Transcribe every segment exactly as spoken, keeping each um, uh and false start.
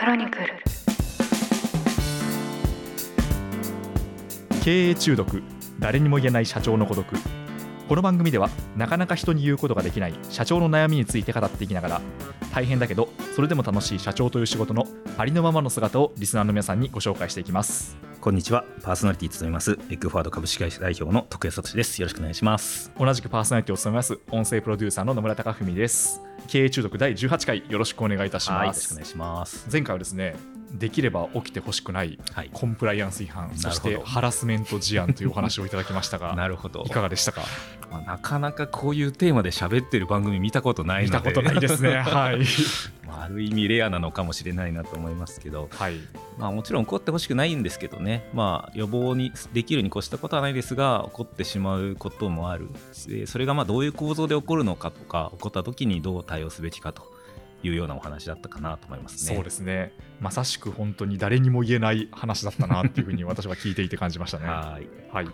クロニクル経営中毒、誰にも言えない社長の孤独。この番組ではなかなか人に言うことができない社長の悩みについて語っていきながら、大変だけどそれでも楽しい社長という仕事のありのままの姿をリスナーの皆さんにご紹介していきます。こんにちは、パーソナリティを務めますエクフォワード株式会社代表の徳谷聡です。よろしくお願いします。同じくパーソナリティを務めます音声プロデューサーの野村貴文です。経営中毒だいじゅうはちかい、よろしくお願いいたします。はい、よろしくお願いします。前回はですね、できれば起きてほしくないコンプライアンス違反、はい、そしてハラスメント事案というお話をいただきましたがなるほど、いかがでしたか？まあ、なかなかこういうテーマで喋ってる番組見たことないので見たことないですね、はいまあ、ある意味レアなのかもしれないなと思いますけど、はい、まあ、もちろん起こってほしくないんですけどね、まあ、予防にできるに越したことはないですが、起こってしまうこともある。それがまあどういう構造で起こるのかとか、起こった時にどう対応すべきかというようなお話だったかなと思いますね。そうですね、まさしく本当に誰にも言えない話だったなというふうに私は聞いていて感じましたねはい、はい、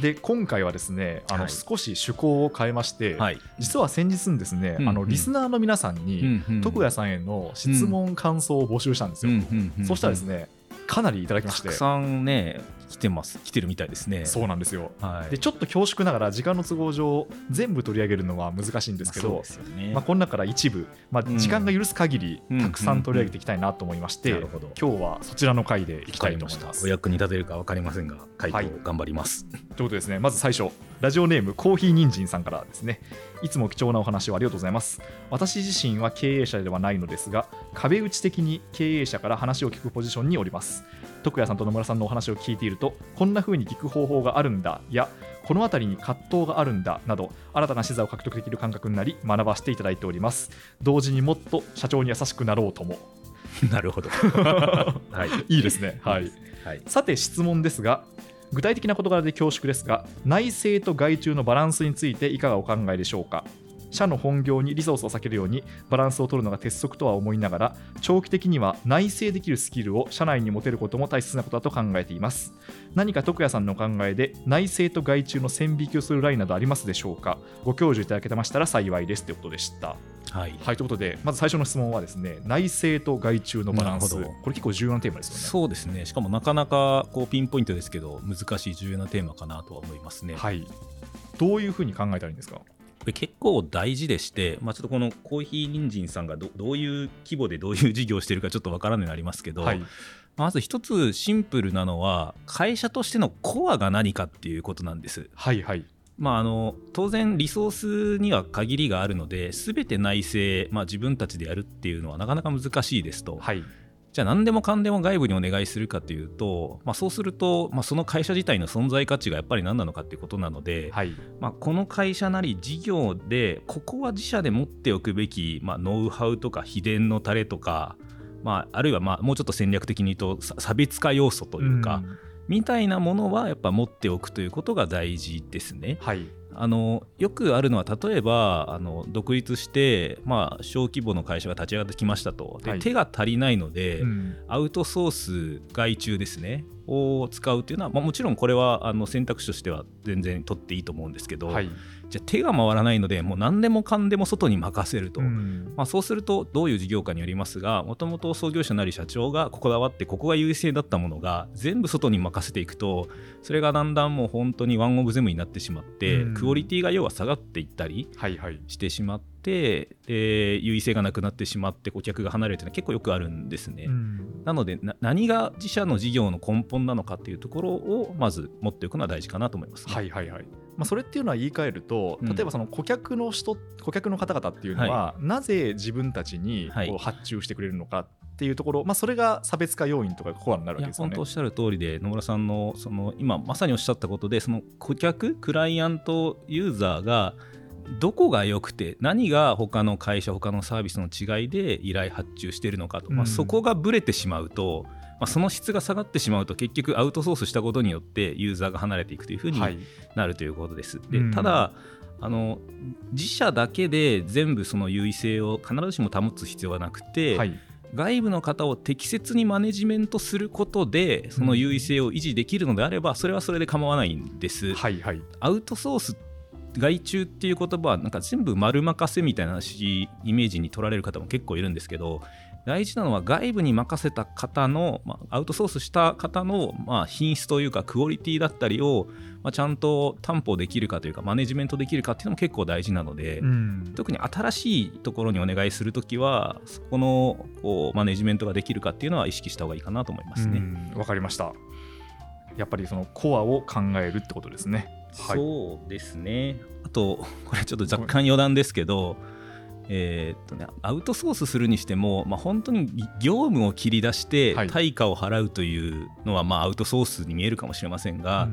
で今回はですね、あの少し趣向を変えまして、はい、実は先日ですね、うんうん、あのリスナーの皆さんに、うんうん、徳谷さんへの質問感想を募集したんですよ、うんうんうん、そうしたらですね、かなりいただきまして、たくさんね来てます、来てるみたいですね。そうなんですよ、はい、でちょっと恐縮ながら時間の都合上全部取り上げるのは難しいんですけど、まあそうですよね、まあ、この中から一部、まあ、時間が許す限り、うん、たくさん取り上げていきたいなと思いまして、うんうんうん、今日はそちらの回でいきたいと思います。お役に立てるか分かりませんが回答頑張ります、はい、ということですね。まず最初、ラジオネームコーヒー人参さんからですね。いつも貴重なお話をありがとうございます。私自身は経営者ではないのですが、壁打ち的に経営者から話を聞くポジションにおります。徳谷さんと野村さんのお話を聞いていると、こんな風に聞く方法があるんだ、やこのあたりに葛藤があるんだなど、新たな視座を獲得できる感覚になり学ばせていただいております。同時にもっと社長に優しくなろうともなるほど、はい、いいですね、はいはい、さて質問ですが、具体的な事柄で恐縮ですが、内政と外注のバランスについていかがお考えでしょうか。社の本業にリソースを割けるようにバランスを取るのが鉄則とは思いながら、長期的には内省できるスキルを社内に持てることも大切なことだと考えています。何か徳谷さんのお考えで内省と外注の線引きをするラインなどありますでしょうか。ご教授いただけてましたら幸いですということでした。はいはい、ということでまず最初の質問はですね、内政と外注のバランス、これ結構重要なテーマですよね。そうですね、しかもなかなかこうピンポイントですけど難しい重要なテーマかなとは思いますね。はい、どういうふうに考えたらいいんですか。これ結構大事でして、まあ、ちょっとこのコーヒー人参さんが ど, どういう規模でどういう事業をしているかちょっとわからないのありますけど、はい、まず一つシンプルなのは会社としてのコアが何かっていうことなんです。はいはい、まあ、あの当然リソースには限りがあるので、全て内政、まあ、自分たちでやるっていうのはなかなか難しいですと、はい、じゃあ何でもかんでも外部にお願いするかというと、まあ、そうすると、まあ、その会社自体の存在価値がやっぱり何なのかっていうことなので、はい、まあ、この会社なり事業でここは自社で持っておくべき、まあ、ノウハウとか秘伝のタレとか、まあ、あるいはまあもうちょっと戦略的に言うと差別化要素というか、うみたいなものはやっぱ持っておくということが大事ですね。はい、あのよくあるのは、例えばあの独立して、まあ、小規模の会社が立ち上がってきましたと、で、はい、手が足りないので、うん、アウトソース外注ですねを使うというのは、まあ、もちろんこれはあの選択肢としては全然取っていいと思うんですけど、はい、じゃあ手が回らないのでもう何でもかんでも外に任せると、うん、まあ、そうするとどういう事業かによりますが、もともと創業者なり社長がこだわってここが優勢だったものが全部外に任せていくと、それがだんだんもう本当にワンオブゼムになってしまって、うん、クオリティが要は下がっていったりしてしまって、はいはい、で優位性がなくなってしまって顧客が離れるというのは結構よくあるんですね。うん、なのでな何が自社の事業の根本なのかというところをまず持っておくのは大事かなと思いますね。はいはいはい、まあ、それっていうのは言い換えると、例えばその顧客の人、うん、顧客の方々っていうのは、はい、なぜ自分たちにこう発注してくれるのかっていうところ、はい、まあ、それが差別化要因とかコアになるわけですよね。本当おっしゃる通りで、野村さん の, その今まさにおっしゃったことで、その顧客クライアントユーザーがどこが良くて何が他の会社他のサービスの違いで依頼発注しているのかと、まあ、そこがブレてしまうと、まあ、その質が下がってしまうと結局アウトソースしたことによってユーザーが離れていくというふうになるということです。はい、でただあの自社だけで全部その優位性を必ずしも保つ必要はなくて、はい、外部の方を適切にマネジメントすることでその優位性を維持できるのであれば、それはそれで構わないんです。はいはい、アウトソース外注っていう言葉はなんか全部丸任せみたいなイメージに取られる方も結構いるんですけど、大事なのは外部に任せた方の、まあ、アウトソースした方の、まあ、品質というかクオリティだったりを、まあ、ちゃんと担保できるかというかマネジメントできるかっていうのも結構大事なので、うん、特に新しいところにお願いするときはそこのこうマネジメントができるかっていうのは意識した方がいいかなと思いますね。うん、わかりました。やっぱりそのコアを考えるってことですね。はい、そうですね。あとこれちょっと若干余談ですけど、えーっとね、アウトソースするにしても、まあ、本当に業務を切り出して対価を払うというのは、まあアウトソースに見えるかもしれませんが、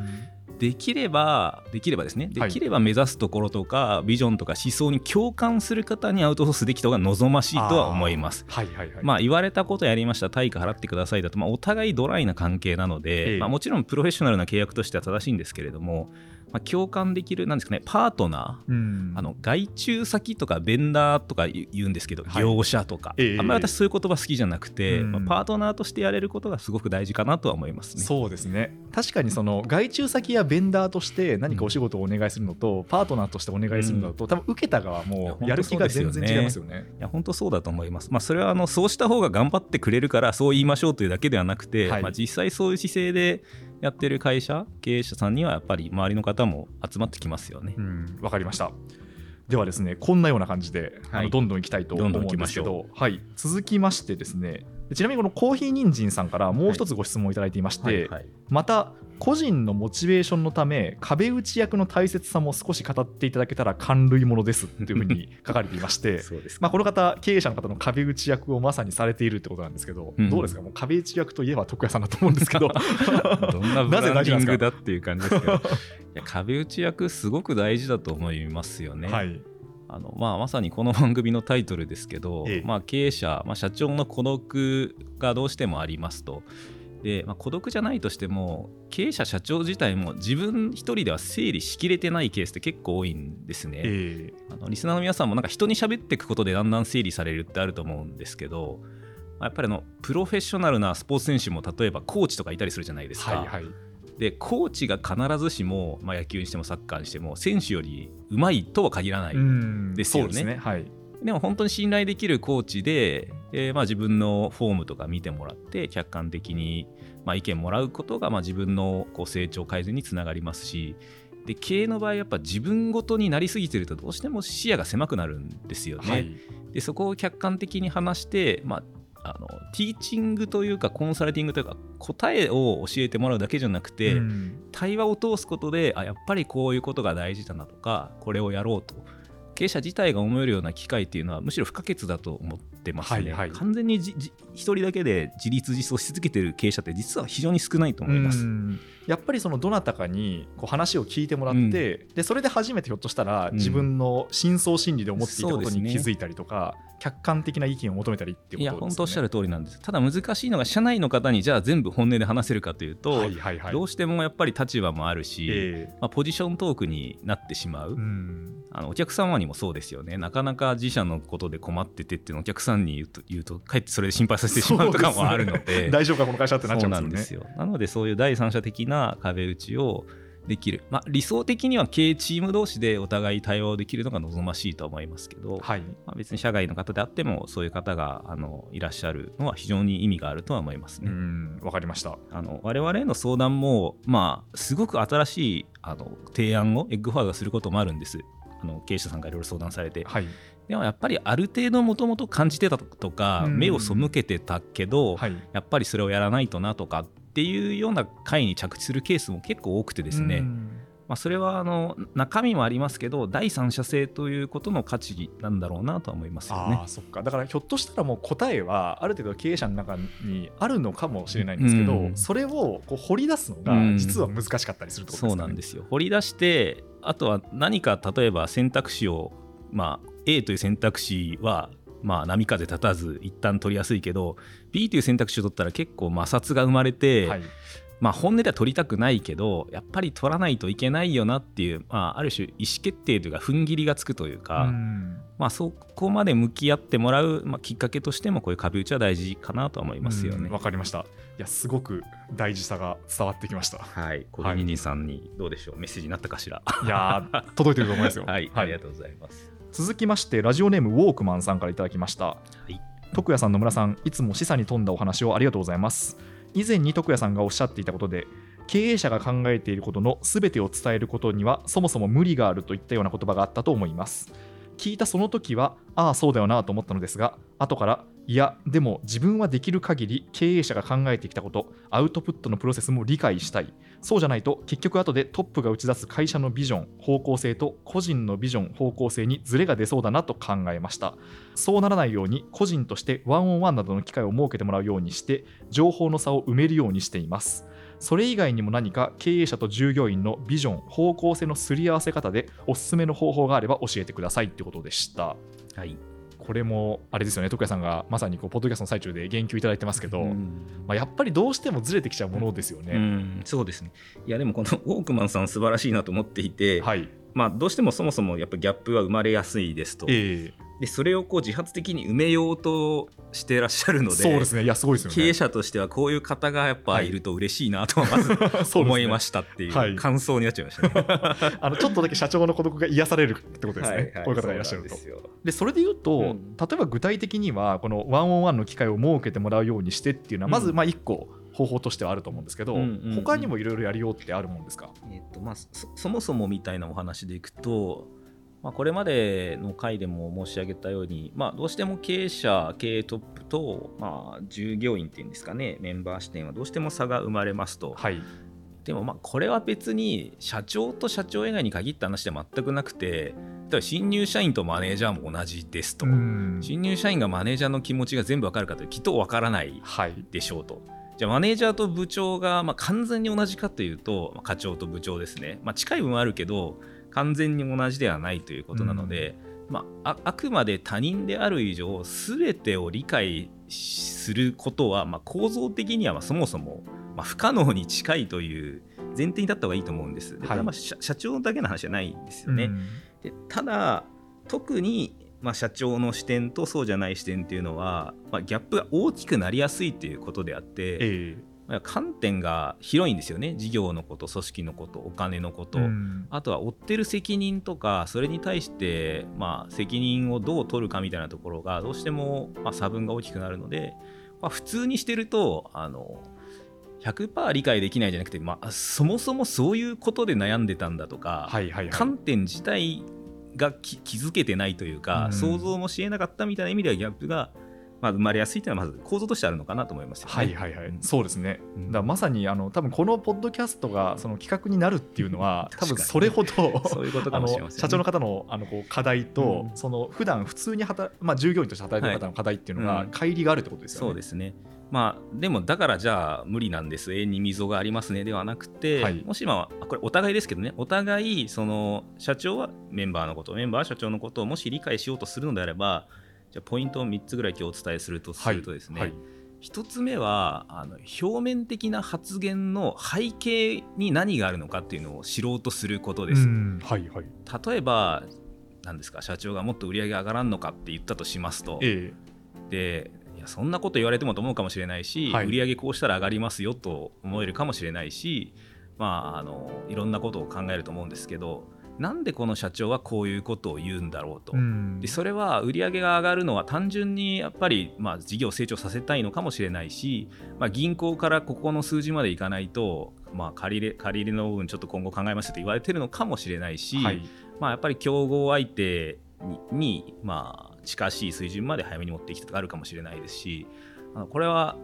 うん、できればできればですね、できれば目指すところとかビジョンとか思想に共感する方にアウトソースできた方が望ましいとは思います。はいはいはい。まあ、言われたことやりました、対価払ってくださいだと、まあ、お互いドライな関係なので、えーまあ、もちろんプロフェッショナルな契約としては正しいんですけれども、まあ、共感できるなんですかね、パートナー、うん、あの外注先とかベンダーとか言うんですけど、はい、業者とか、えー、あんまり私そういう言葉好きじゃなくて、うんまあ、パートナーとしてやれることがすごく大事かなとは思いますね。そうですね。確かにその外注先やベンダーとして何かお仕事をお願いするのと、うん、パートナーとしてお願いするのと、多分受けた側もやる気が全然違いますよね。いや本当そうだと思います。まあ、それはあのそうした方が頑張ってくれるからそう言いましょうというだけではなくて、はいまあ、実際そういう姿勢でやってる会社経営者さんにはやっぱり周りの方も集まってきますよね。うん、わかりました。ではですね、こんなような感じで、はい、あのどんどんいきたいと思うんですけど、どんどん行きましょう。はい、続きましてですね、ちなみにこのコーヒー人参さんからもう一つご質問をいただいていまして、はいはいはい、また個人のモチベーションのため壁打ち役の大切さも少し語っていただけたら感類ものですというふうに書かれていましてまあこの方経営者の方の壁打ち役をまさにされているってことなんですけど、うん、どうですか、もう壁打ち役といえば徳谷さんだと思うんですけどどんなブランディングだっていう感じですけどいや壁打ち役すごく大事だと思いますよね。はい、あのまあ、まさにこの番組のタイトルですけど、ええまあ、経営者、まあ、社長の孤独がどうしてもありますと。で、まあ、孤独じゃないとしても経営者社長自体も自分一人では整理しきれてないケースって結構多いんですね。ええ、あのリスナーの皆さんもなんか人に喋っていくことでだんだん整理されるってあると思うんですけど、まあ、やっぱりあのプロフェッショナルなスポーツ選手も例えばコーチとかいたりするじゃないですか。はいはい。でコーチが必ずしも、まあ、野球にしてもサッカーにしても選手より上手いとは限らないですよね。そうですね、はい、でも本当に信頼できるコーチで、えーまあ、自分のフォームとか見てもらって客観的に、まあ、意見もらうことが、まあ、自分のこう成長改善につながりますし、で経営の場合やっぱ自分ごとになりすぎてるとどうしても視野が狭くなるんですよね。はい、でそこを客観的に話して、まああのティーチングというかコンサルティングというか答えを教えてもらうだけじゃなくて、うん、対話を通すことであやっぱりこういうことが大事だなとかこれをやろうと経営者自体が思えるような機会っていうのはむしろ不可欠だと思ってますね。はいはい、完全にじじ一人だけで自立自走し続けてる経営者って実は非常に少ないと思います。うん、やっぱりそのどなたかにこう話を聞いてもらって、うん、でそれで初めてひょっとしたら自分の深層心理で思っていたことに気づいたりとか、うんね、客観的な意見を求めたりっていうことですね。いや本当おっしゃる通りなんです。ただ難しいのが社内の方にじゃあ全部本音で話せるかというと、はいはいはい、どうしてもやっぱり立場もあるし、えーまあ、ポジショントークになってしまう、うん、あのお客様にもそうですよね。なかなか自社のことで困っててっていうのをお客さんに言うと、言うとかえってそれで心配させてしまうとかもあるの で, で、ね、大丈夫かこの会社ってなっちゃうんですよね。そうなんですよ。なのでそういう第三者的な壁打ちをできる、まあ、理想的には経営チーム同士でお互い対話をできるのが望ましいと思いますけど、はいまあ、別に社外の方であってもそういう方があのいらっしゃるのは非常に意味があるとは思いますね。うん、わかりました。あの我々への相談も、まあ、すごく新しいあの提案をエッグファーがすることもあるんです。あの経営者さんがいろいろ相談されて、はい、でもやっぱりある程度もともと感じてたとか目を背けてたけど、はい、やっぱりそれをやらないとなとかっていうような回に着地するケースも結構多くてですね、まあ、それはあの中身もありますけど第三者性ということの価値なんだろうなとは思いますよね。あ、そっか。だからひょっとしたらもう答えはある程度経営者の中にあるのかもしれないんですけど、うん、それをこう掘り出すのが実は難しかったりするってことですかね。そうなんですよ。掘り出してあとは何か例えば選択肢を、まあ、A という選択肢はまあ、波風立たず一旦取りやすいけど B という選択肢を取ったら結構摩擦が生まれて、はい、まあ、本音では取りたくないけどやっぱり取らないといけないよなっていう、まあ、ある種意思決定というか踏ん切りがつくというか、うんまあ、そこまで向き合ってもらう、まあ、きっかけとしてもこういう壁打ちは大事かなとは思いますよね。わかりました。いやすごく大事さが伝わってきました。はい、小谷兄さんにどうでしょう、はい、メッセージになったかしら。いや届いてると思いますよ。はい、はい、ありがとうございます。続きましてラジオネームウォークマンさんからいただきました。はい、徳谷さん野村さんいつも示唆に富んだお話をありがとうございます。以前に徳谷さんがおっしゃっていたことで経営者が考えていることの全てを伝えることにはそもそも無理があるといったような言葉があったと思います。聞いたその時はああそうだよなと思ったのですが後からいやでも自分はできる限り経営者が考えてきたことアウトプットのプロセスも理解したい、そうじゃないと結局後でトップが打ち出す会社のビジョン方向性と個人のビジョン方向性にズレが出そうだなと考えました。そうならないように個人としてワンオンワンなどの機会を設けてもらうようにして情報の差を埋めるようにしています。それ以外にも何か経営者と従業員のビジョン方向性のすり合わせ方でおすすめの方法があれば教えてくださいってことでした。はい、これもあれですよね、徳谷さんがまさにこうポッドキャストの最中で言及いただいてますけど、うんまあ、やっぱりどうしてもずれてきちゃうものですよね。うんうん、そうですね。いやでもこのウォークマンさん素晴らしいなと思っていて、はいまあ、どうしてもそもそもやっぱギャップは生まれやすいですと、えーでそれをこう自発的に埋めようとしていらっしゃるの で, そうです、ね、いやすごいですよね。経営者としてはこういう方がやっぱいると嬉しいなとまず、はい、思いましたっていう感想になっちゃいましたね。はい、あのちょっとだけ社長の孤独が癒されるってことですね。はいはい、こういう方がいらっしゃると そ, でそれでいうと、うん、例えば具体的にはこのワンオンワンの機会を設けてもらうようにしてっていうのはまずまあいっこ方法としてはあると思うんですけど、うんうんうんうん、他にもいろいろやりようってあるもんですか。えーとまあ、そ, そもそもみたいなお話でいくとまあ、これまでの回でも申し上げたように、まあ、どうしても経営者経営トップと、まあ、従業員っていうんですかねメンバー視点はどうしても差が生まれますと、はい、でもまあこれは別に社長と社長以外に限った話では全くなくて例えば新入社員とマネージャーも同じですと新入社員がマネージャーの気持ちが全部分かるかというときっと分からないでしょうと、はいじゃあマネージャーと部長がまあ完全に同じかというと課長と部長ですね、まあ、近い分はあるけど完全に同じではないということなので、うんまあ、あくまで他人である以上全てを理解することは、まあ、構造的にはまあそもそもまあ不可能に近いという前提に立った方がいいと思うんです。でこれはまあ 社, 社長だけの話じゃないんですよね。うん、でただ特にまあ、社長の視点とそうじゃない視点というのは、まあ、ギャップが大きくなりやすいということであって、えー、観点が広いんですよね。事業のこと組織のことお金のこと、うん、あとは負ってる責任とかそれに対して、まあ、責任をどう取るかみたいなところがどうしてもまあ差分が大きくなるので、まあ、普通にしてるとあのひゃくパーセント 理解できないじゃなくて、まあ、そもそもそういうことで悩んでたんだとか、はいはいはい、観点自体が気づけてないというか、うん、想像もしえなかったみたいな意味ではギャップが、まあ、生まれやすいというのはまず構造としてあるのかなと思いますよね。はいはいはい、そうですね。うん、だからまさにあの多分このポッドキャストがその企画になるっていうのは多分それほどそういうことかもしれませんね。あの社長の方の、あのこう課題と、うん、その普段普通に働、まあ、従業員として働いてる方の課題っていうのが乖離があるってことですよね。はいうん、そうですね。まあ、でもだからじゃあ無理なんです永遠に溝がありますねではなくて、はい、もし今これお互いですけどねお互いその社長はメンバーのことメンバーは社長のことをもし理解しようとするのであればじゃあポイントをみっつぐらい今日お伝えするとするとですね、はいはい、ひとつめはあの表面的な発言の背景に何があるのかっていうのを知ろうとすることです。うん、はいはい、例えば何ですか社長がもっと売り上げ上がらんのかって言ったとしますと、えー、でいやそんなこと言われてもと思うかもしれないし、はい、売り上げこうしたら上がりますよと思えるかもしれないし、まあ、あのいろんなことを考えると思うんですけどなんでこの社長はこういうことを言うんだろうとでそれは売り上げが上がるのは単純にやっぱり、まあ、事業を成長させたいのかもしれないし、まあ、銀行からここの数字までいかないと、まあ、借り入れ、借り入れの部分ちょっと今後考えましたと言われてるのかもしれないし、はいまあ、やっぱり競合相手に、にまあ近しい水準まで早めに持ってきたとかあるかもしれないですしあのこれは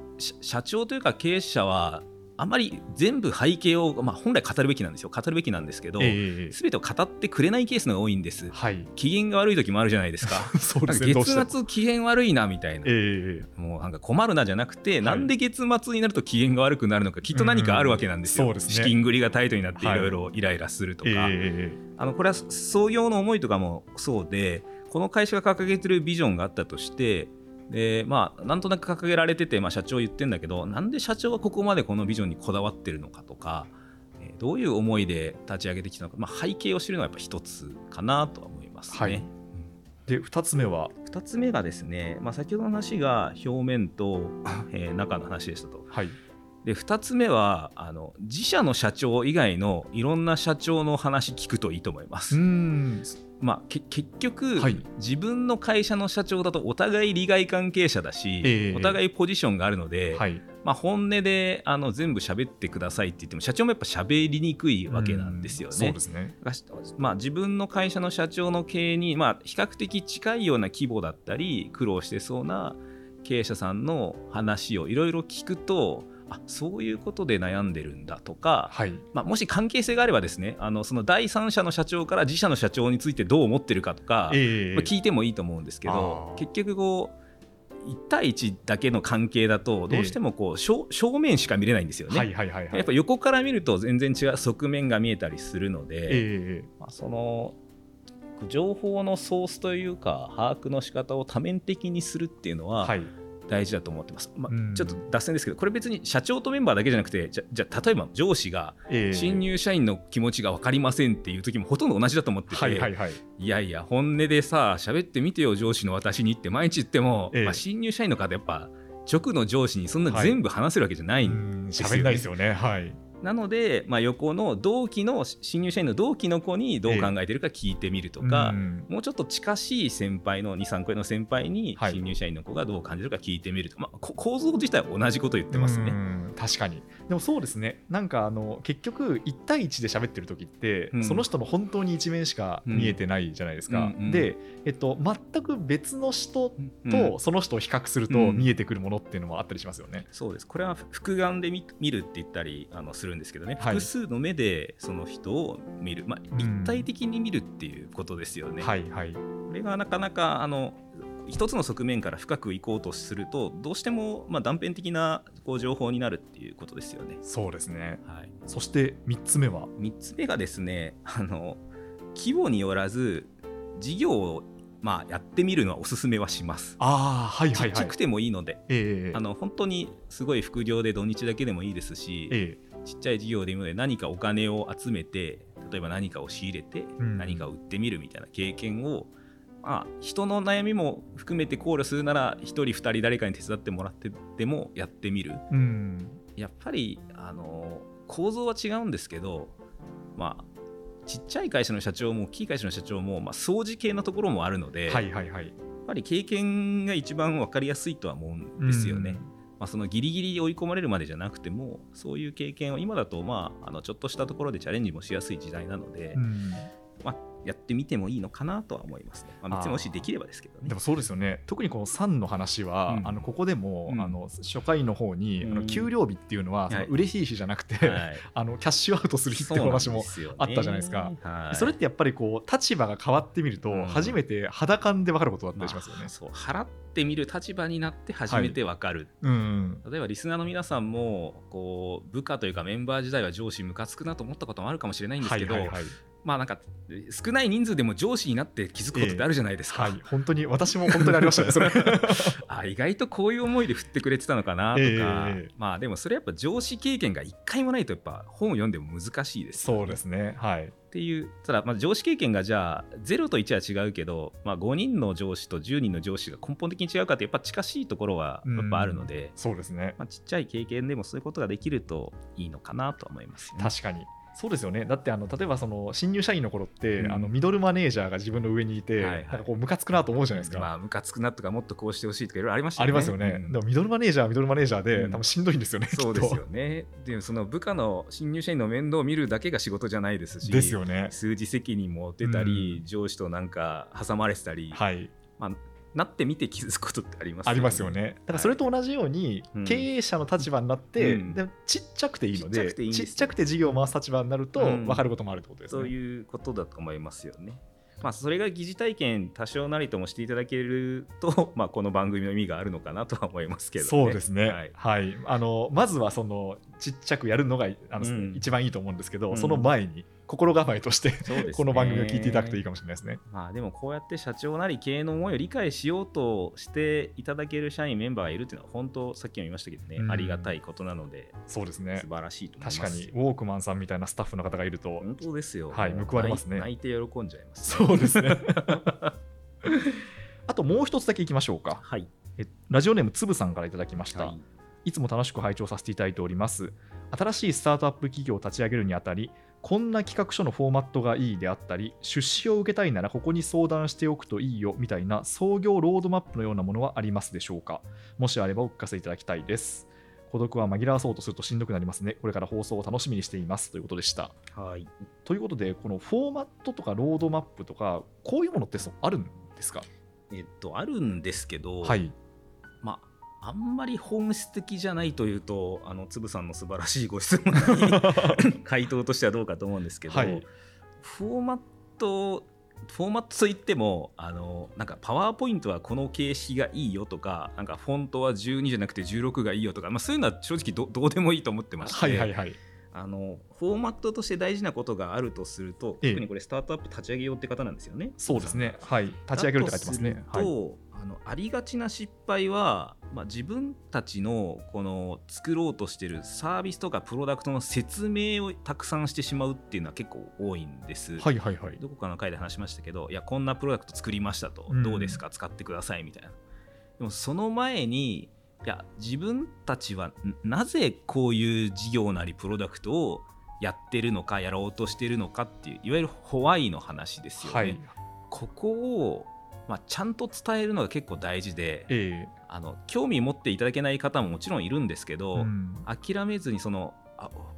社長というか経営者はあまり全部背景を、まあ、本来語るべきなんですよ語るべきなんですけど、えー、全てを語ってくれないケースのが多いんです。はい、機嫌が悪い時もあるじゃないですかそうですね、月末機嫌悪いなみたいな、えー、もうなんか困るなじゃなくて、はい、なんで月末になると機嫌が悪くなるのかきっと何かあるわけなんですよ。うんそうですね、資金繰りがタイトになっていろいろイライラするとか、はいえー、あのこれは創業の思いとかもそうでこの会社が掲げているビジョンがあったとしてでまあなんとなく掲げられてて、まあ、社長言ってんだけど、なんで社長はここまでこのビジョンにこだわってるのかとか、どういう思いで立ち上げてきたのか、まあ、背景を知るのはやっぱ一つかなとは思いますね。はい、でふたつめはふたつめがですね、まあ、先ほどの話が表面と、えー、中の話でしたと、はい、でふたつめはあの自社の社長以外のいろんな社長の話聞くといいと思います。うーん、まあ、け結局、はい、自分の会社の社長だとお互い利害関係者だし、えー、お互いポジションがあるので、はい、まあ、本音であの全部喋ってくださいって言っても社長もやっぱ喋りにくいわけなんですよね。そうですね。まあ、自分の会社の社長の経営に、まあ、比較的近いような規模だったり苦労してそうな経営者さんの話をいろいろ聞くと、あ、そういうことで悩んでるんだとか、はい、まあ、もし関係性があればですね、あのその第三者の社長から自社の社長についてどう思ってるかとか、えーまあ、聞いてもいいと思うんですけど、結局こういち対いちだけの関係だとどうしてもこう正面しか見れないんですよね。はいはいはいはい、やっぱ横から見ると全然違う側面が見えたりするので、えーまあ、その情報のソースというか把握の仕方を多面的にするっていうのは、はい、大事だと思ってます。まあ、ちょっと脱線ですけど、これ別に社長とメンバーだけじゃなくて、じゃ、じゃあ例えば上司が新入社員の気持ちが分かりませんっていう時もほとんど同じだと思ってて、はいはいはい、いやいや本音でさ喋ってみてよ上司の私にって毎日言っても、えーまあ、新入社員の方やっぱ直の上司にそんな全部話せるわけじゃないんですよね。喋れないですよね。はい、なので、まあ、横の同期の新入社員の同期の子にどう考えてるか聞いてみるとか、えー、うもうちょっと近しい先輩の にさんこ上の先輩に新入社員の子がどう感じるか聞いてみると、はい、まあ、構造自体は同じこと言ってますね。うん、確かに。でもそうですね、なんかあの結局いち対いちで喋ってる時って、うん、その人の本当に一面しか見えてないじゃないですか。うんうんうん、で、えっと、全く別の人とその人を比較すると見えてくるものっていうのもあったりしますよね。うん、そうです。これは複眼で 見, 見るって言ったりあのするんですけどね、複数の目でその人を見る、はい、まあ、立体的に見るっていうことですよね。うん、はいはい、これがなかなかあの一つの側面から深くいこうとするとどうしてもまあ断片的なこう情報になるっていうことですよね。そうですね。はい、そしてみっつめはみっつめがですね、あの規模によらず事業をまあやってみるのはおすすめはします。あ、はいはいはい、ちっちゃくてもいいので、えー、あの本当にすごい副業で土日だけでもいいですし、えーちっちゃい事業でいいので何かお金を集めて例えば何かを仕入れて何かを売ってみるみたいな経験を、うん、まあ、人の悩みも含めて考慮するなら一人二人誰かに手伝ってもらってでもやってみる。うん、やっぱりあの構造は違うんですけど、まあ、ちっちゃい会社の社長も大きい会社の社長も、まあ、掃除系のところもあるので、はいはいはい、やっぱり経験が一番分かりやすいとは思うんですよね。うん、まあ、そのギリギリ追い込まれるまでじゃなくてもそういう経験を今だと、まあ、あのちょっとしたところでチャレンジもしやすい時代なので、うん、まあ、やってみてもいいのかなとは思いますね。まあ、みっつもしできればですけどね。でもそうですよね。特にこのさんの話は、うん、あのここでも、うん、あの初回の方に、うん、あの給料日っていうのは、うん、その嬉しい日じゃなくて、はい、あのキャッシュアウトする日っていう話もあったじゃないですか。 そうなんですよね。はい、それってやっぱりこう立場が変わってみると、うん、初めて肌感で分かることだったりしますよね。まあ、そう払ってみる立場になって初めて分かる。はい、うん、例えばリスナーの皆さんもこう部下というかメンバー時代は上司ムカつくなと思ったこともあるかもしれないんですけど、はいはいはい、まあ、なんか少ない人数でも上司になって気づくことってあるじゃないですか。えーはい、本当に私も本当にありましたねそれあ、意外とこういう思いで振ってくれてたのかなとか、えーまあ、でもそれやっぱ上司経験がいっかいもないとやっぱ本を読んでも難しいですよね。そうですね。はい、っていうただまあ上司経験がじゃあゼロといちは違うけど、まあ、ごにんの上司とじゅうにんの上司が根本的に違うかってやっぱ近しいところはやっぱあるので、そうですね、まあ、ちっちゃい経験でもそういうことができるといいのかなと思いますね。確かにそうですよね。だってあの例えばその新入社員の頃って、うん、あのミドルマネージャーが自分の上にいて、はいはい、なんかこうムカつくなと思うじゃないですか。まあ、ムカつくなとかもっとこうしてほしいとかいろいろありましたよね。ありますよね。うん、でもミドルマネージャーはミドルマネージャーで、うん、多分しんどいんですよね。そうですよね。でもその部下の新入社員の面倒を見るだけが仕事じゃないですしですよね。数字責任も出たり、うん、上司となんか挟まれてたり、はい、まあなってみて気づくことってありますよね。ありますよね。だからそれと同じように、はい、経営者の立場になって、うん、でもちっちゃくていいので、ちっちゃくていいんですよ。ちっちゃくて事業を回す立場になると分かることもあるってことですね。うん、そういうことだと思いますよね。まあ、それが疑似体験多少なりともしていただけると、まあ、この番組の意味があるのかなとは思いますけどね。そうですね。はいはい、あのまずはそのちっちゃくやるのがあの、うん、一番いいと思うんですけど、うん、その前に心構えとして、ね、この番組を聞いていただくといいかもしれないですね。まあ、でもこうやって社長なり経営の思いを理解しようとしていただける社員メンバーがいるというのは本当さっきも言いましたけどね、うん、ありがたいことなので、そうですね、素晴らしいと思います。確かにウォークマンさんみたいなスタッフの方がいると本当ですよ、はい、報われますね。泣いて喜んじゃいます、ね、そうですねあともう一つだけいきましょうか、はい、えラジオネームつぶさんからいただきました、はい、いつも楽しく拝聴させていただいております。新しいスタートアップ企業を立ち上げるにあたり、こんな企画書のフォーマットがいいであったり、出資を受けたいならここに相談しておくといいよみたいな創業ロードマップのようなものはありますでしょうか。もしあればお聞かせいただきたいです。孤独は紛らわそうとするとしんどくなりますね。これから放送を楽しみにしています、ということでした、はい、ということでこのフォーマットとかロードマップとかこういうものってあるんですか。えっと、あるんですけど、はい、まああんまり本質的じゃないというと、あのつぶさんの素晴らしいご質問に回答としてはどうかと思うんですけど、はい、フォーマットフォーマットといっても、あのなんかパワーポイントはこの形式がいいよとか、なんかフォントはじゅうにじゃなくてじゅうろくがいいよとか、まあ、そういうのは正直 ど, どうでもいいと思ってまして、はいはいはい、あのフォーマットとして大事なことがあるとすると、特にこれスタートアップ立ち上げようって方なんですよね。そうですね、はい、立ち上げるって書いてますね。だとすると、はい、あのありがちな失敗は、まあ、自分たちのこの作ろうとしてるサービスとかプロダクトの説明をたくさんしてしまうっていうのは結構多いんです、はいはいはい、どこかの回で話しましたけど、いやこんなプロダクト作りましたと、うん、どうですか使ってくださいみたいな。でもその前に、いや自分たちはなぜこういう事業なりプロダクトをやってるのか、やろうとしてるのかっていう、いわゆるホワイの話ですよね、はい、ここを、まあ、ちゃんと伝えるのが結構大事で、えー、あの興味持っていただけない方ももちろんいるんですけど、うん、諦めずにその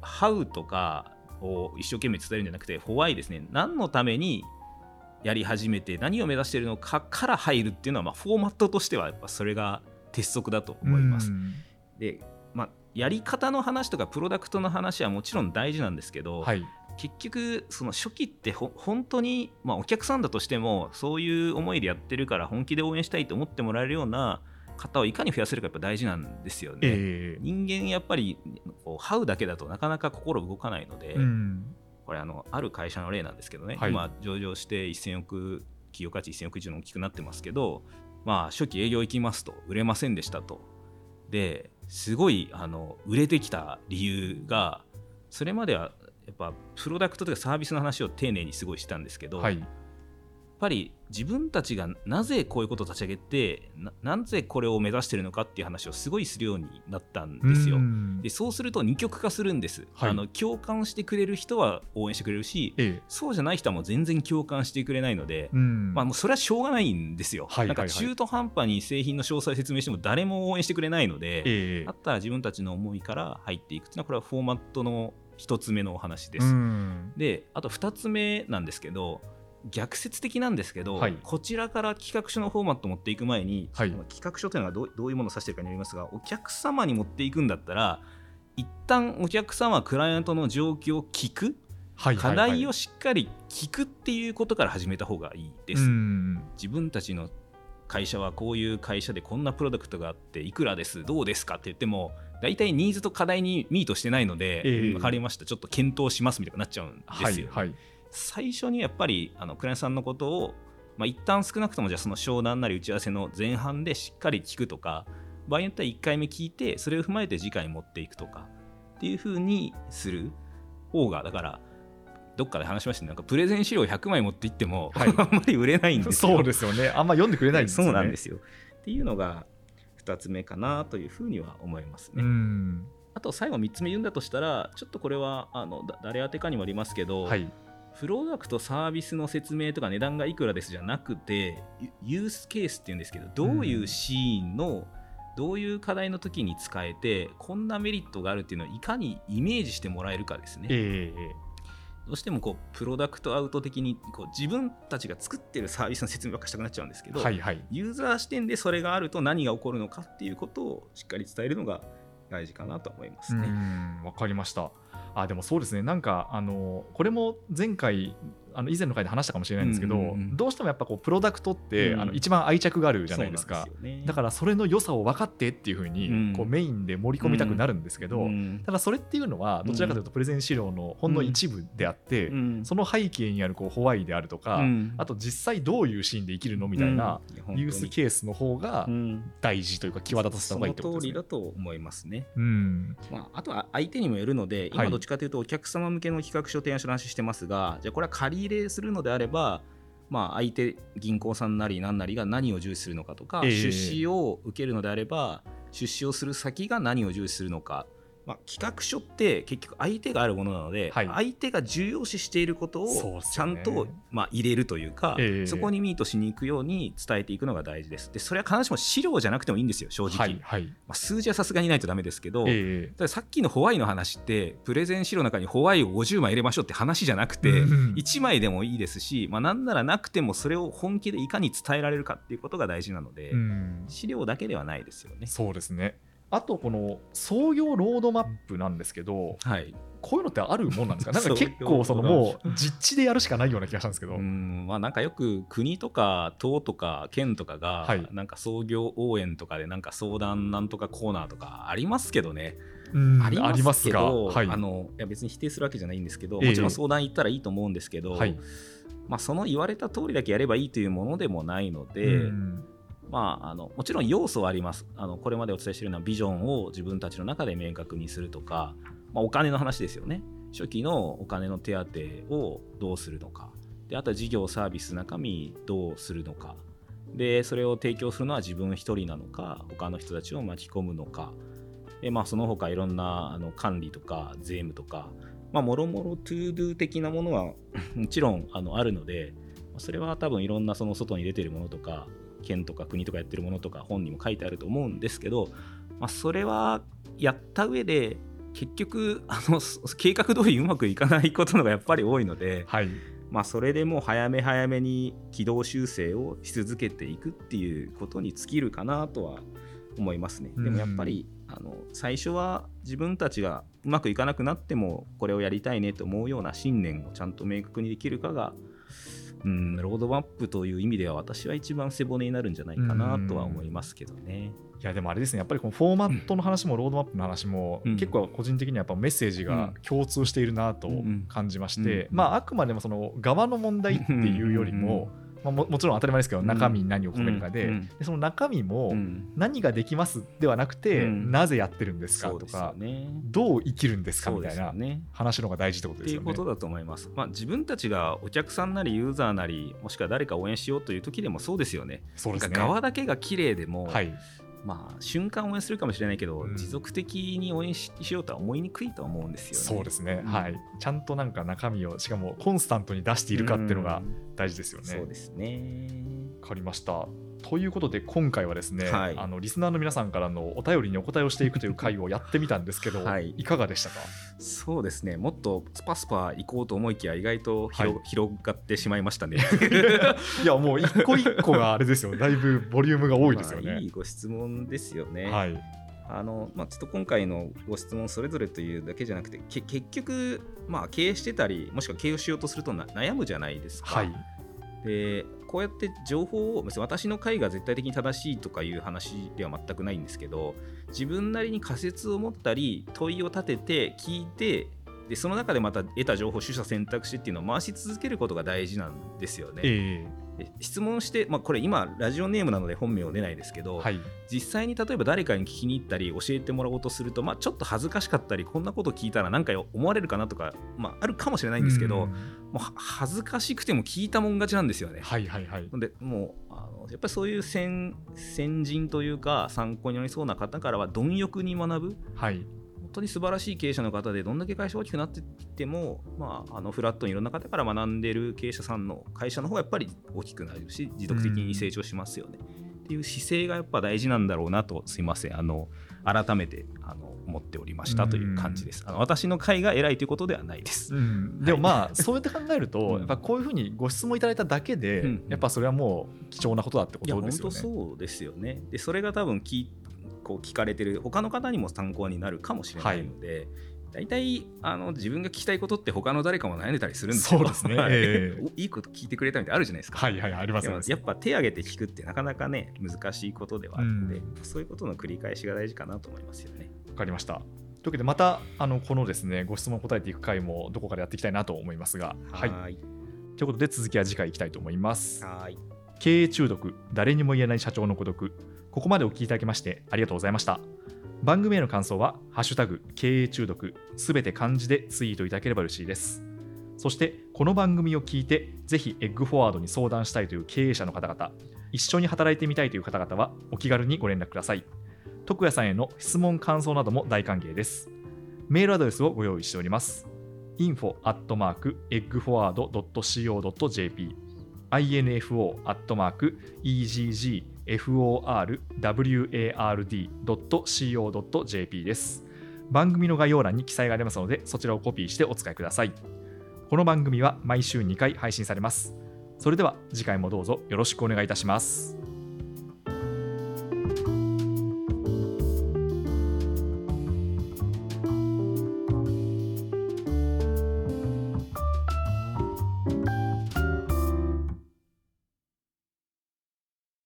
ハウとかを一生懸命伝えるんじゃなくて、ホワイですね、何のためにやり始めて何を目指してるのかから入るっていうのは、まあ、フォーマットとしてはやっぱそれが鉄則だと思います、うんでまあ、やり方の話とかプロダクトの話はもちろん大事なんですけど、はい、結局その初期ってほ本当に、まあ、お客さんだとしてもそういう思いでやってるから本気で応援したいと思ってもらえるような方をいかに増やせるかやっぱ大事なんですよね、えー、人間やっぱりこうハウだけだとなかなか心動かないので、うん、これ あ, のある会社の例なんですけどね、はい、今上場してせんおく企業価値せんおく以上の大きくなってますけど、まあ、初期営業行きますと売れませんでしたと。ですごいあの売れてきた理由が、それまではやっぱプロダクトとかサービスの話を丁寧にすごいしてたんですけど、はい、やっぱり自分たちがなぜこういうことを立ち上げて な, なぜこれを目指してるのかっていう話をすごいするようになったんですよ。でそうすると二極化するんです、はい、あの共感してくれる人は応援してくれるし、ええ、そうじゃない人はもう全然共感してくれないので、うん、まあ、もうそれはしょうがないんですよ、はいはいはい、なんか中途半端に製品の詳細説明しても誰も応援してくれないので、ええ、だったら自分たちの思いから入っていくっていうのは、これはフォーマットの一つ目のお話です。であと二つ目なんですけど、逆説的なんですけど、はい、こちらから企画書のフォーマットを持っていく前に、はい、企画書というのはど う, どういうものを指しているかによりますが、お客様に持っていくんだったら一旦お客様クライアントの状況を聞く、はいはいはい、課題をしっかり聞くっていうことから始めた方がいいです。うん自分たちの会社はこういう会社でこんなプロダクトがあっていくらですどうですかって言ってもだいたいニーズと課題にミートしてないので、えー、分かりましたちょっと検討しますみたいになっちゃうんですよ、はいはい、最初にやっぱりあのクライアントさんのことを、まあ、一旦少なくともじゃあその商談なり打ち合わせの前半でしっかり聞くとか、場合によってはいっかいめ聞いてそれを踏まえて次回持っていくとかっていう風にする方が、だからどっかで話しましたね、なんかプレゼン資料ひゃくまい持っていっても、はい、あんまり売れないんですよ。そうですよね、あんま読んでくれないんですよね。そうなんですよっていうのがふたつめかなというふうには思いますね。うん、あと最後みっつめ言うんだとしたら、ちょっとこれはあの誰宛てかにもありますけど、はい、プロダクトサービスの説明とか値段がいくらですじゃなくて、ユースケースっていうんですけど、どういうシーンのどういう課題の時に使えてこんなメリットがあるっていうのをいかにイメージしてもらえるかですね、えーどうしてもこうプロダクトアウト的にこう自分たちが作ってるサービスの説明ばっかりしたくなっちゃうんですけど、はいはい、ユーザー視点でそれがあると何が起こるのかっていうことをしっかり伝えるのが大事かなと思いますね。うん、わかりました。あ、でもそうですね、なんかあのこれも前回あの以前の回で話したかもしれないんですけど、うんうんうん、どうしてもやっぱこうプロダクトって、うん、あの一番愛着があるじゃないですか。そうなんですよね。だからそれの良さを分かってっていう風にこうメインで盛り込みたくなるんですけど、うんうん、ただそれっていうのはどちらかというとプレゼン資料のほんの一部であって、うんうん、その背景にあるこうホワイであるとか、うん、あと実際どういうシーンで生きるのみたいなユースケースの方が大事というか際立たせた方がいいってことですね。その通りだと思いますね、うんまあ、あとは相手にもよるので、今どっちかというとお客様向けの企画書提案書の話してますが、じゃあこれは借り入れするのであれば、まあ、相手銀行さんなり何なりが何を重視するのかとか、えー、出資を受けるのであれば出資をする先が何を重視するのか、まあ、企画書って結局相手があるものなので、はい、相手が重要視していることをちゃんとまあ入れるというか、そうですね。えー、そこにミートしに行くように伝えていくのが大事です。でそれは必ずしも資料じゃなくてもいいんですよ、正直、はいはいまあ、数字はさすがにないとダメですけど、えー、さっきのホワイの話ってプレゼン資料の中にホワイをごじゅうまい入れましょうって話じゃなくて、うん、いちまいでもいいですし、まあ、なんならなくてもそれを本気でいかに伝えられるかっていうことが大事なので、うん、資料だけではないですよね。そうですね。あとこの創業ロードマップなんですけど、はい、こういうのってあるもんなんですか？なんか結構そのもう実地でやるしかないような気がしたんですけどうーん、まあ、なんかよく国とか党とか県とかがなんか創業応援とかでなんか相談なんとかコーナーとかありますけどね、うん、ありますけど、はい、あのいや別に否定するわけじゃないんですけど、もちろん相談行ったらいいと思うんですけど、えーはいまあ、その言われた通りだけやればいいというものでもないので、うんまあ、あのもちろん要素はあります。あのこれまでお伝えしているようなビジョンを自分たちの中で明確にするとか、まあ、お金の話ですよね。初期のお金の手当をどうするのかで、あとは事業サービス中身どうするのかで、それを提供するのは自分一人なのか他の人たちを巻き込むのかで、まあ、その他いろんなあの管理とか税務とか、まあ、もろもろトゥードゥ的なものはもちろん あのあるので、それは多分いろんなその外に出てるものとか県とか国とかやってるものとか本にも書いてあると思うんですけど、まあ、それはやった上で結局あの計画通りうまくいかないことのがやっぱり多いので、はいまあ、それでもう早め早めに軌道修正をし続けていくっていうことに尽きるかなとは思いますね。でもやっぱりあの最初は自分たちがうまくいかなくなってもこれをやりたいねと思うような信念をちゃんと明確にできるかが、うん、ロードマップという意味では私は一番背骨になるんじゃないかなとは思いますけどね。いやでもあれですね、やっぱりこのフォーマットの話もロードマップの話も結構個人的にはやっぱメッセージが共通しているなと感じまして、まああくまでもその側の問題っていうよりも、まあ、も, もちろん当たり前ですけど中身に何を込めるか で,、うん、でその中身も何ができますではなくて、うん、なぜやってるんですかとか、ね、どう生きるんですかみたいな話の方が大事ってことですよね。ということだと思います、まあ、自分たちがお客さんなりユーザーなりもしくは誰か応援しようという時でもそうですよ ね, そうですね。側だけが綺麗でも、はいまあ、瞬間応援するかもしれないけど、うん、持続的に応援 し, しようとは思いにくいとは思うんですよね。そうですね、うんはい、ちゃんとなんか中身をしかもコンスタントに出しているかっていうのが大事ですよね、うん、そうですね。わかりました。ということで今回はですね、はい、あのリスナーの皆さんからのお便りにお答えをしていくという回をやってみたんですけど、はい、いかがでしたか？そうですね、もっとスパスパ行こうと思いきや意外と 広,、はい、広がってしまいましたねいやもう一個一個があれですよ、だいぶボリュームが多いですよね、まあ、いいご質問ですよね、はいあのまあ、ちょっと今回のご質問それぞれというだけじゃなくてけ結局、まあ、経営してたりもしくは経営しようとするとな悩むじゃないですか、はいでこうやって情報を私の解が絶対的に正しいとかいう話では全くないんですけど、自分なりに仮説を持ったり問いを立てて聞いてでその中でまた得た情報取捨選択肢っていうのを回し続けることが大事なんですよね、えー、で質問して、まあ、これ今ラジオネームなので本名を出ないですけど、はい、実際に例えば誰かに聞きに行ったり教えてもらおうとすると、まあ、ちょっと恥ずかしかったりこんなこと聞いたら何か思われるかなとか、まあ、あるかもしれないんですけど、うん、もう恥ずかしくても聞いたもん勝ちなんですよね、はいはいはい、でもうあのやっぱりそういう 先, 先人というか参考になりそうな方からは貪欲に学ぶ、はい本当に素晴らしい経営者の方でどんだけ会社大きくなっていっても、まあ、あのフラットにいろんな方から学んでる経営者さんの会社の方がやっぱり大きくなるし持続的に成長しますよねっていう姿勢がやっぱ大事なんだろうなと、すいませんあの改めてあの思っておりましたという感じです。あの私の会が偉いということではないです、うん、でもまあ、はい、そうやって考えると、うん、やっぱこういうふうにご質問いただいただけで、うん、やっぱそれはもう貴重なことだってことですよね。いや本当そうですよね。でそれが多分聞こう聞かれてる他の方にも参考になるかもしれないので、はい、大体あの自分が聞きたいことって他の誰かも悩んでたりするんですよ。そうですね、えー、いいこと聞いてくれたみたいなあるじゃないですか。はいはい、ありますね。やっぱ手挙げて聞くってなかなかね難しいことではあるので、うん、そういうことの繰り返しが大事かなと思いますよね。わかりました。というわけでまたあのこのですねご質問答えていく回もどこかでやっていきたいなと思いますが、はい、はいということで続きは次回いきたいと思います。はい、経営中毒、誰にも言えない社長の孤独、ここまでお聞きいただきましてありがとうございました。番組への感想はハッシュタグ経営中毒、すべて漢字でツイートいただければ嬉しいです。そしてこの番組を聞いてぜひエッグフォワードに相談したいという経営者の方々、一緒に働いてみたいという方々はお気軽にご連絡ください。徳谷さんへの質問感想なども大歓迎です。メールアドレスをご用意しております。 インフォ アット エッグフォワード ドット シーオー ドット ジェーピー インフォ アット エッグフォワード ドット シーオー ドット ジェーピー です。番組の概要欄に記載がありますのでそちらをコピーしてお使いください。この番組は毎週にかい配信されます。それでは次回もどうぞよろしくお願いいたします。